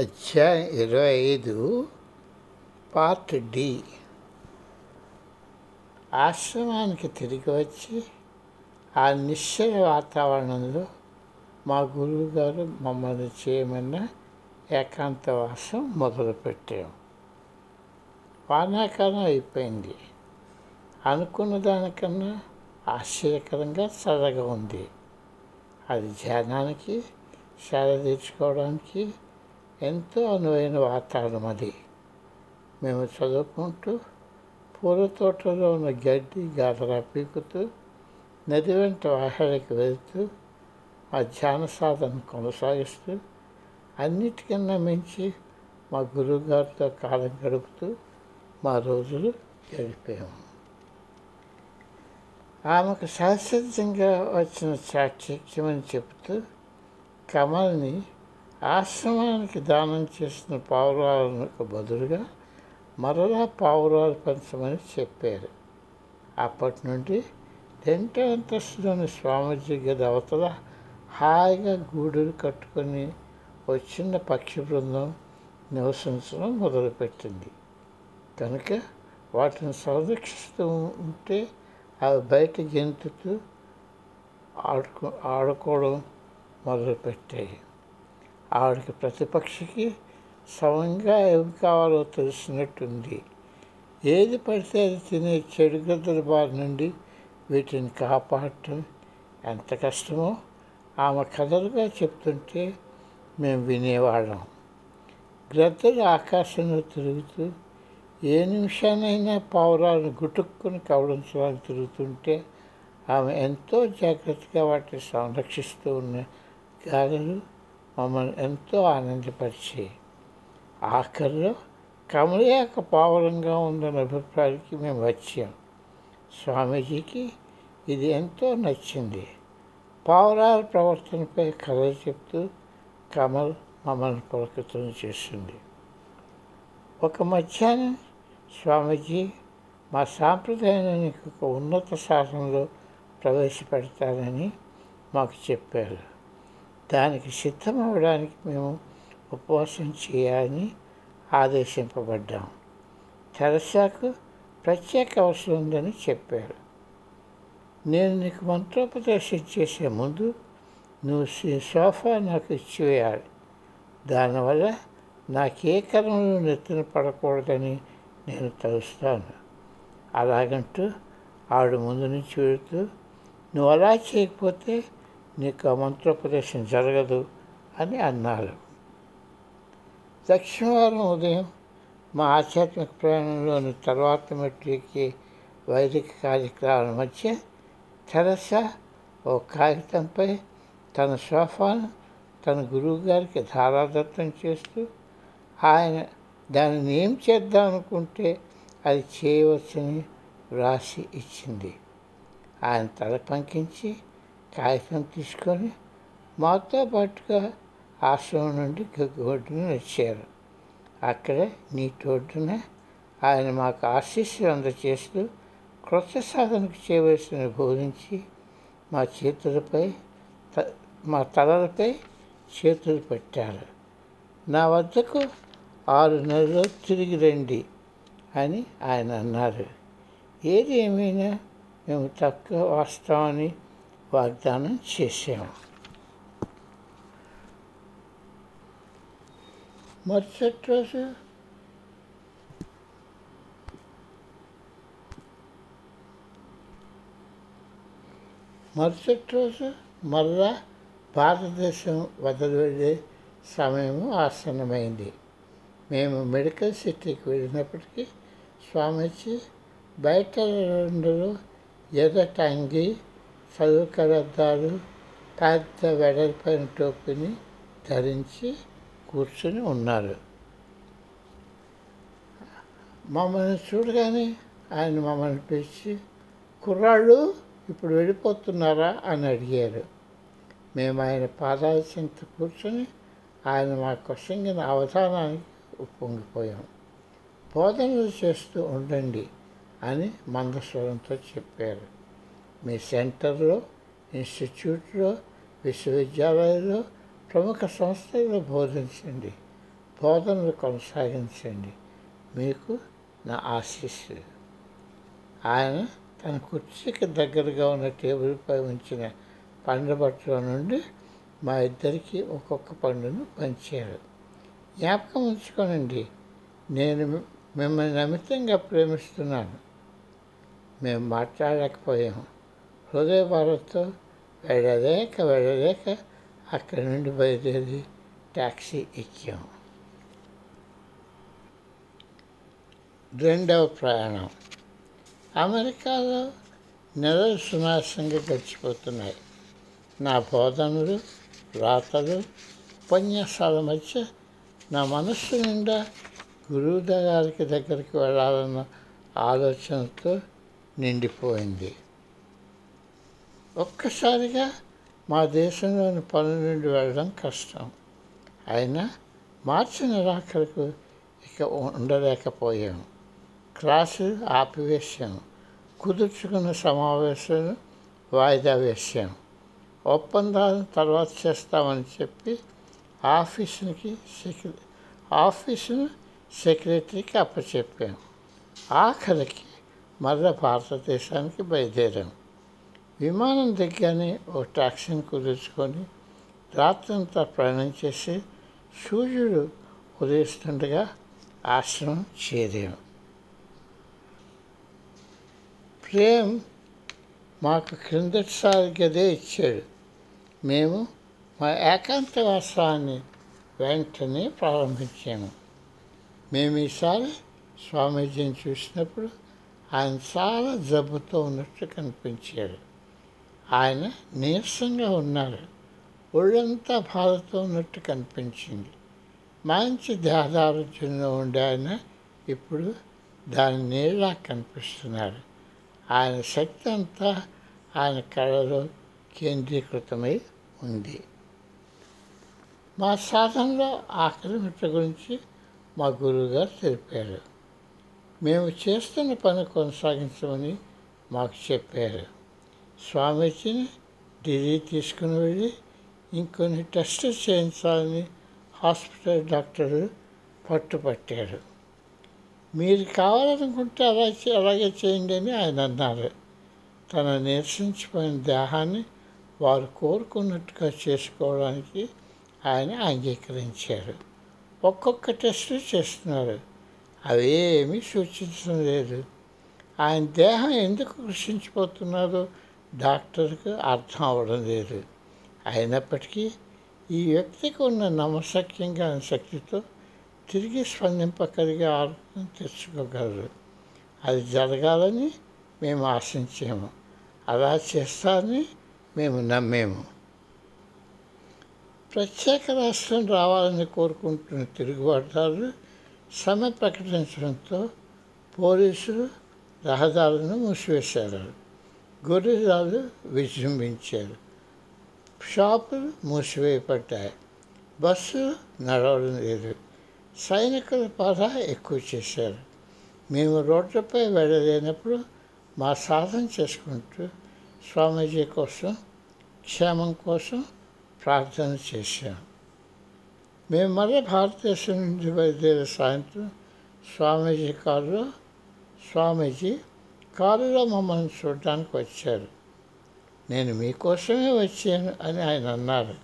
అధ్యాయం 25 part D. ఆశ్రమానికి తిరిగి వచ్చి ఆ నిశ్చల వాతావరణంలో మా గురువుగారు మమ్మల్ని చేయమన్న ఏకాంతవాసం మొదలుపెట్టాము. వానాకాలం అయిపోయింది. అనుకున్న దానికన్నా ఆశ్చర్యకరంగా చల్లగా ఉంది. అది ధ్యానానికి, సేద తీర్చుకోవడానికి ఎంతో అనువైన వాతావరణం. అది మేము చదువుకుంటూ పూల తోటలో ఉన్న గడ్డి గాదరా పీకుతూ నది వెంట వాహనకి వెళుతూ మా ధ్యాన సాధన కొనసాగిస్తూ అన్నిటికన్నా మించి మా గురువుగారితో కాలం గడుపుతూ మా రోజులు గడిపాము. ఆమెకు సహసిద్ధంగా వచ్చిన చాకచక్యమని చెబుతూ కమల్ని ఆశ్రమానికి దానం చేసిన పావురాలకు బదులుగా మరలా పావురాలు పెంచమని చెప్పారు. అప్పటి నుండి 2వ అంతస్తులోని స్వామీజీ గది అవతల హాయిగా గూడులు కట్టుకొని ఓ చిన్న పక్షి బృందం నివసించడం మొదలుపెట్టింది. కనుక వాటిని సంరక్షిస్తూ ఉంటే అవి బయట గెంతుతూ ఆడుకోవడం మొదలుపెట్టాయి. ఆవిడకి ప్రతి పక్షికి సమంగా ఏమి కావాలో తెలిసినట్టుంది. ఏది పడితే అది తినే చెడుగద్దల బారి నుండి వీటిని కాపాడటం ఎంత కష్టమో ఆమె కథలుగా చెప్తుంటే మేము వినేవాళ్ళం. గ్రద్దలు ఆకాశంలో తిరుగుతూ ఏ నిమిషానైనా పావురాలను గుటుక్కుని కవలించడానికి తిరుగుతుంటే ఆమె ఎంతో జాగ్రత్తగా వాటిని సంరక్షిస్తూ ఉన్న గాథలు మమ్మల్ని ఎంతో ఆనందపరిచాయి. ఆఖరిలో కమలయాక పావురంగా ఉందన్న అభిప్రాయానికి మేము వచ్చాం. స్వామీజీకి ఇది ఎంతో నచ్చింది. పావురాల ప్రవర్తనపై కథలు చెప్తూ కమల్ మమ్మల్ని పులకితం చేసింది. ఒక మధ్యాహ్నం స్వామీజీ మా సాంప్రదాయాన్ని ఒక ఉన్నత సాధనలో ప్రవేశపెడతారని మాకు చెప్పారు. దానికి సిద్ధమవడానికి మేము ఉపవాసం చేయాలని ఆదేశింపబడ్డాం. తెరసాకు ప్రత్యేక అవసరం ఉందని చెప్పారు. నేను నీకు మంత్రోపదేశం చేసే ముందు నువ్వు సోఫా నాకు ఇచ్చివేయాలి. దానివల్ల నాకే కర్మలు నెత్తిన పడకూడదని నేను తలుస్తాను. అలాగంటూ ఆవిడ ముందు నుంచి వెళుతూ నువ్వు అలా చేయకపోతే నీకు ఆ మంత్రోపదేశం జరగదు అని అన్నారు. దక్షిణవారం ఉదయం మా ఆధ్యాత్మిక ప్రయాణంలోని తర్వాత మెట్లకి వైదిక కార్యక్రమాల మధ్య తెరసా ఓ కాగితంపై తన సోఫాను తన గురువుగారికి ధారాదత్తం చేస్తూ ఆయన దానిని ఏం చేద్దాం అనుకుంటే అది చేయవచ్చని వ్రాసి ఇచ్చింది. ఆయన తల పంకించి కాగితం తీసుకొని మాతో పాటుగా ఆశ్రమం నుండి గొడ్డును వచ్చారు. అక్కడ నీటి ఒడ్డున ఆయన మాకు ఆశీస్సులు అందచేస్తూ కృత సాధనకు చేయవలసిన బోధించి మా తలలపై చేతులు పెట్టారు. నా వద్దకు 6 నెలలు తిరిగి రండి అని ఆయన అన్నారు. ఏది ఏమైనా మేము తక్కువ వస్తామని వాగ్దానం చేశాము. మరుసటి రోజు మరలా భారతదేశం వదిలి వెళ్ళే సమయము ఆసన్నమైంది. మేము మెడికల్ సిటీకి వెళ్ళినప్పటికీ స్వామీజీ బయట రెండులో ఎర్రటి అంగి, చదువు కరద్దాలు, పెద్ద వెడల్పైన టోపీని ధరించి కూర్చుని ఉన్నారు. మమ్మల్ని చూడగానే ఆయన మమ్మల్ని పిలిచి కుర్రాళ్ళు ఇప్పుడు వెళ్ళిపోతున్నారా అని అడిగారు. మేము ఆయన పాదాల చెంత కూర్చొని ఆయన మా కొసంగిన అవధానానికి పొంగిపోయాం. బోధనలు చేస్తూ ఉండండి అని మందస్వరంతో చెప్పారు. మీ సెంటర్లో, ఇన్స్టిట్యూట్లో, విశ్వవిద్యాలయాల్లో, ప్రముఖ సంస్థల్లో బోధించండి. బోధనలు కొనసాగించండి. మీకు నా ఆశీస్సులు. ఆయన తన కుర్చీకి దగ్గరగా ఉన్న టేబుల్పై ఉంచిన పండ్ల బట్టల నుండి మా ఇద్దరికి ఒక్కొక్క పండును పంచారు. జ్ఞాపకం ఉంచుకోనండి, నేను మిమ్మల్ని అమితంగా ప్రేమిస్తున్నాను. మేము మాట్లాడలేకపోయాము. హృదయ భారత్తో వెళ్ళలేక అక్కడి నుండి బయలుదేరి ట్యాక్సీ ఎక్కాము. రెండవ ప్రయాణం. అమెరికాలో నెలలు సునాయాసంగా గడిచిపోతున్నాయి. నా బోధనలు, రాతలు, ఉపన్యాసాల మధ్య నా మనస్సు నిండా గురువు గారికి దగ్గరికి వెళ్ళాలన్న ఆలోచనతో నిండిపోయింది. ఒక్కసారిగా మా దేశంలోని పనుల నుండి వెళ్ళడం కష్టం. అయినా మార్చి నెలాఖరుకు ఇక ఉండలేకపోయాము. క్లాసులు ఆపివేశాము. కుదుర్చుకున్న సమావేశాలు వాయిదా వేశాము. ఒప్పందాలను తర్వాత చేస్తామని చెప్పి ఆఫీసును సెక్రటరీకి అప్పచెప్పాము. ఆఖరికి మరలా భారతదేశానికి బయలుదేరాము. విమానం దిగ్గానే ఓ ట్యాక్సీని కుదుర్చుకొని రాత్రంతా ప్రయాణం చేసి సూర్యుడు ఉదయిస్తుండగా ఆశ్రమం చేరాము. ప్రేమ్ మాకు క్రిందటిసారి గదే ఇచ్చాడు. మేము మా ఏకాంతవాసాన్ని వెంటనే ప్రారంభించాము. మేము ఈసారి స్వామీజీని చూసినప్పుడు ఆయన చాలా జబ్బుతో ఉన్నట్టు కనిపించాడు. ఆయన నీరసంగా ఉన్నారు. ఒళ్ళంతా బాధతో ఉన్నట్టు కనిపించింది. మంచి దేహారోగ్యంలో ఉండే ఆయన ఇప్పుడు దాని నీలా కనిపిస్తున్నారు. ఆయన శక్తి అంతా ఆయన కళలో కేంద్రీకృతమై ఉంది. మా సాధనలో ఆకలి మిట్ట గురించి మా గురువుగారు తెలిపారు. మేము చేస్తున్న పని కొనసాగించమని మాకు చెప్పారు. స్వామీజీని ఢిల్లీ తీసుకుని వెళ్ళి ఇంకొన్ని టెస్టులు చేయించాలని హాస్పిటల్ డాక్టర్లు పట్టుపట్టారు. మీరు కావాలనుకుంటే అలాగే చేయండి అని ఆయన అన్నారు. తన నిరసించిపోయిన దేహాన్ని వారు కోరుకున్నట్టుగా చేసుకోవడానికి ఆయన అంగీకరించారు. ఒక్కొక్క టెస్టు చేస్తున్నారు. అవేమీ సూచించడం లేదు. ఆయన దేహం ఎందుకు కృషించిపోతున్నారో డాక్టర్కు అర్థం అవ్వడం లేదు. అయినప్పటికీ ఈ వ్యక్తికి ఉన్న నమ్మశక్యంగా శక్తితో తిరిగి స్పందింపగలిగే ఆరోగ్యం తెచ్చుకోగలరు. అది జరగాలని మేము ఆశించాము. అలా చేస్తారని మేము నమ్మేము. ప్రత్యేక రాష్ట్రం రావాలని కోరుకుంటున్న తిరుగుబాటుదారులు సమ్మె ప్రకటించడంతో పోలీసులు రహదారులను మూసివేశారు. గొర్రెలు విజృంభించారు. షాపులు మూసివేయబడ్డాయి. బస్సులు నడవడం లేదు. సైనికుల పారా ఎక్కువ చేశారు. మేము రోడ్లపై వెళ్ళలేనప్పుడు మా సాధన చేసుకుంటూ స్వామీజీ కోసం, క్షేమం కోసం ప్రార్థన చేశాము. మేము మళ్ళీ భారతదేశం నుండి బయలుదేరే సాయంత్రం స్వామీజీ కారులో మమ్మల్ని చూడడానికి వచ్చారు. నేను మీకోసమే వచ్చాను అని ఆయన అన్నారు.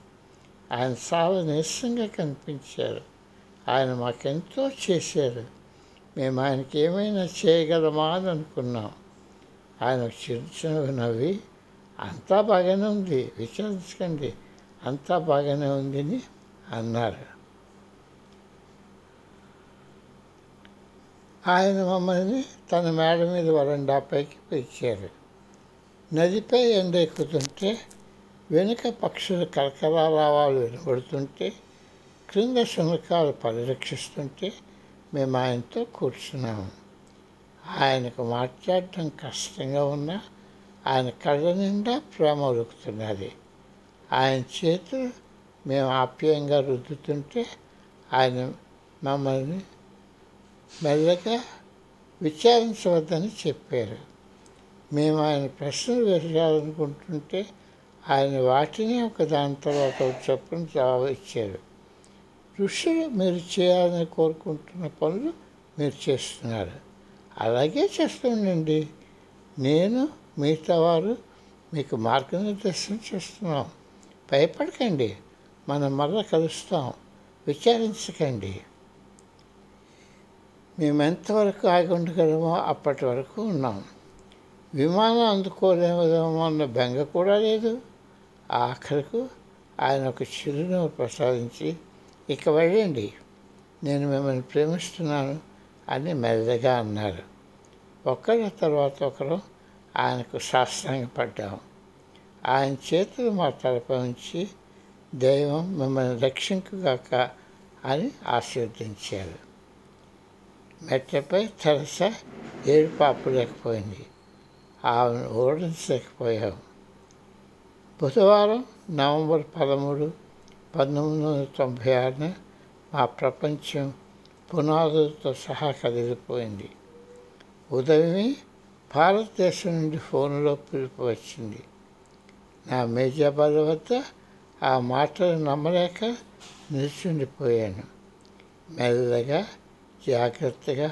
ఆయన చాలా నీరసంగా కనిపించారు. ఆయన మాకెంతో చేశారు. మేము ఆయనకి ఏమైనా చేయగలమా అని అనుకున్నాం. ఆయన చిరునవ్వు నవ్వి, అంతా బాగానే ఉంది, విచారించకండి, అంతా బాగానే ఉంది అని అన్నారు. ఆయన మమ్మల్ని తన మేడ మీద వరండాపైకి పిలిచారు. నదిపై ఎండ ఎక్కుతుంటే వెనుక పక్షుల కరకరారావాలు వినబడుతుంటే, క్రింద శునకాలు పరిరక్షిస్తుంటే మేము ఆయనతో కూర్చున్నాము. ఆయనకు మాట్లాడటం కష్టంగా ఉన్నా ఆయన కళ్ళ నిండా ప్రేమ ఉరుకుతున్నది. ఆయన చేతులు మేము ఆప్యాయంగా రుద్దుతుంటే ఆయన మమ్మల్ని మెల్లగా విచారించవద్దని చెప్పారు. మేము ఆయన ప్రశ్నలు వేయాలనుకుంటుంటే ఆయన వాటిని ఒక దాని తర్వాత చొప్పున జవాబు ఇచ్చారు. కృషి మీరు చేయాలని కోరుకుంటున్న పనులు మీరు చేస్తున్నారు. అలాగే చేస్తుండండి. నేను మిగతా వారు మీకు మార్గనిర్దేశం చేస్తున్నాం. భయపడకండి. మనం మరలా కలుస్తాం. విచారించకండి. మేము ఎంతవరకు ఆగి ఉండగలమో అప్పటి వరకు ఉన్నాం. విమానం అందుకోలేమో అన్న బెంగ కూడా లేదు. ఆఖరకు ఆయన ఒక చిరునవ్వు ప్రసాదించి, ఇక వెళ్ళండి, నేను మిమ్మల్ని ప్రేమిస్తున్నాను అని మెల్లగా అన్నారు. ఒకరి తర్వాత ఒకరు ఆయనకు సాష్టాంగపడ్డాము. ఆయన చేతులు మా తలపై ఉంచి, దైవం మిమ్మల్ని రక్షించుగాక అని ఆశీర్వదించారు. మెట్లపై తెరస ఏడుపాపు లేకపోయింది. ఆమెను ఓడించలేకపోయాము. బుధవారం నవంబర్ 13, 1996 మా ప్రపంచం పునాదులతో సహా కదిలిపోయింది. ఉదయమే భారతదేశం నుండి ఫోన్లో పిలుపు వచ్చింది. నా మేజాబాద్ వద్ద ఆ మాటలు నమ్మలేక నిల్చుండిపోయాను. మెల్లగా జాగ్రత్తగా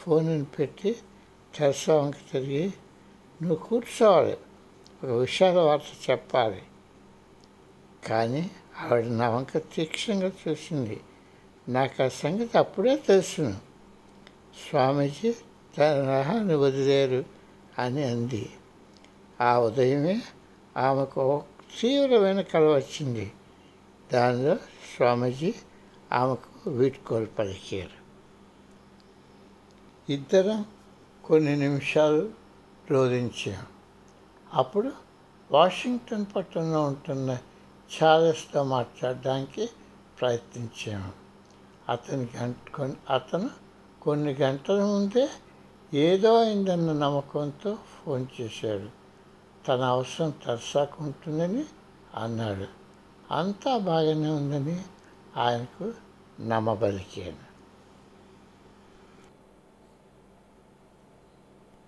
ఫోనుని పెట్టి తెరసంకి తిరిగి, నువ్వు కూర్చోవాలి, ఒక విషయాల వార్త చెప్పాలి. కానీ ఆవిడ నా వంక తీక్షణంగా చూసింది. నాకు ఆ సంగతి అప్పుడే తెలుసును. స్వామీజీ తరహాన్ని వదిలేరు అని అంది. ఆ ఉదయమే ఆమెకు తీవ్రమైన కళ వచ్చింది. దానిలో స్వామీజీ ఆమెకు వీడ్కోలు పలికారు. ఇద్దరం కొన్ని నిమిషాలు రోధించాం. అప్పుడు వాషింగ్టన్ పట్టణంలో ఉంటున్న చార్లెస్తో మాట్లాడడానికి ప్రయత్నించాము. అతను కొన్ని గంటల ముందే ఏదో అయిందన్న నమ్మకంతో ఫోన్ చేశాడు. తన అవసరం తెరసాకుంటుందని అన్నాడు. అంతా బాగానే ఉందని ఆయనకు నమ్మబలికాను.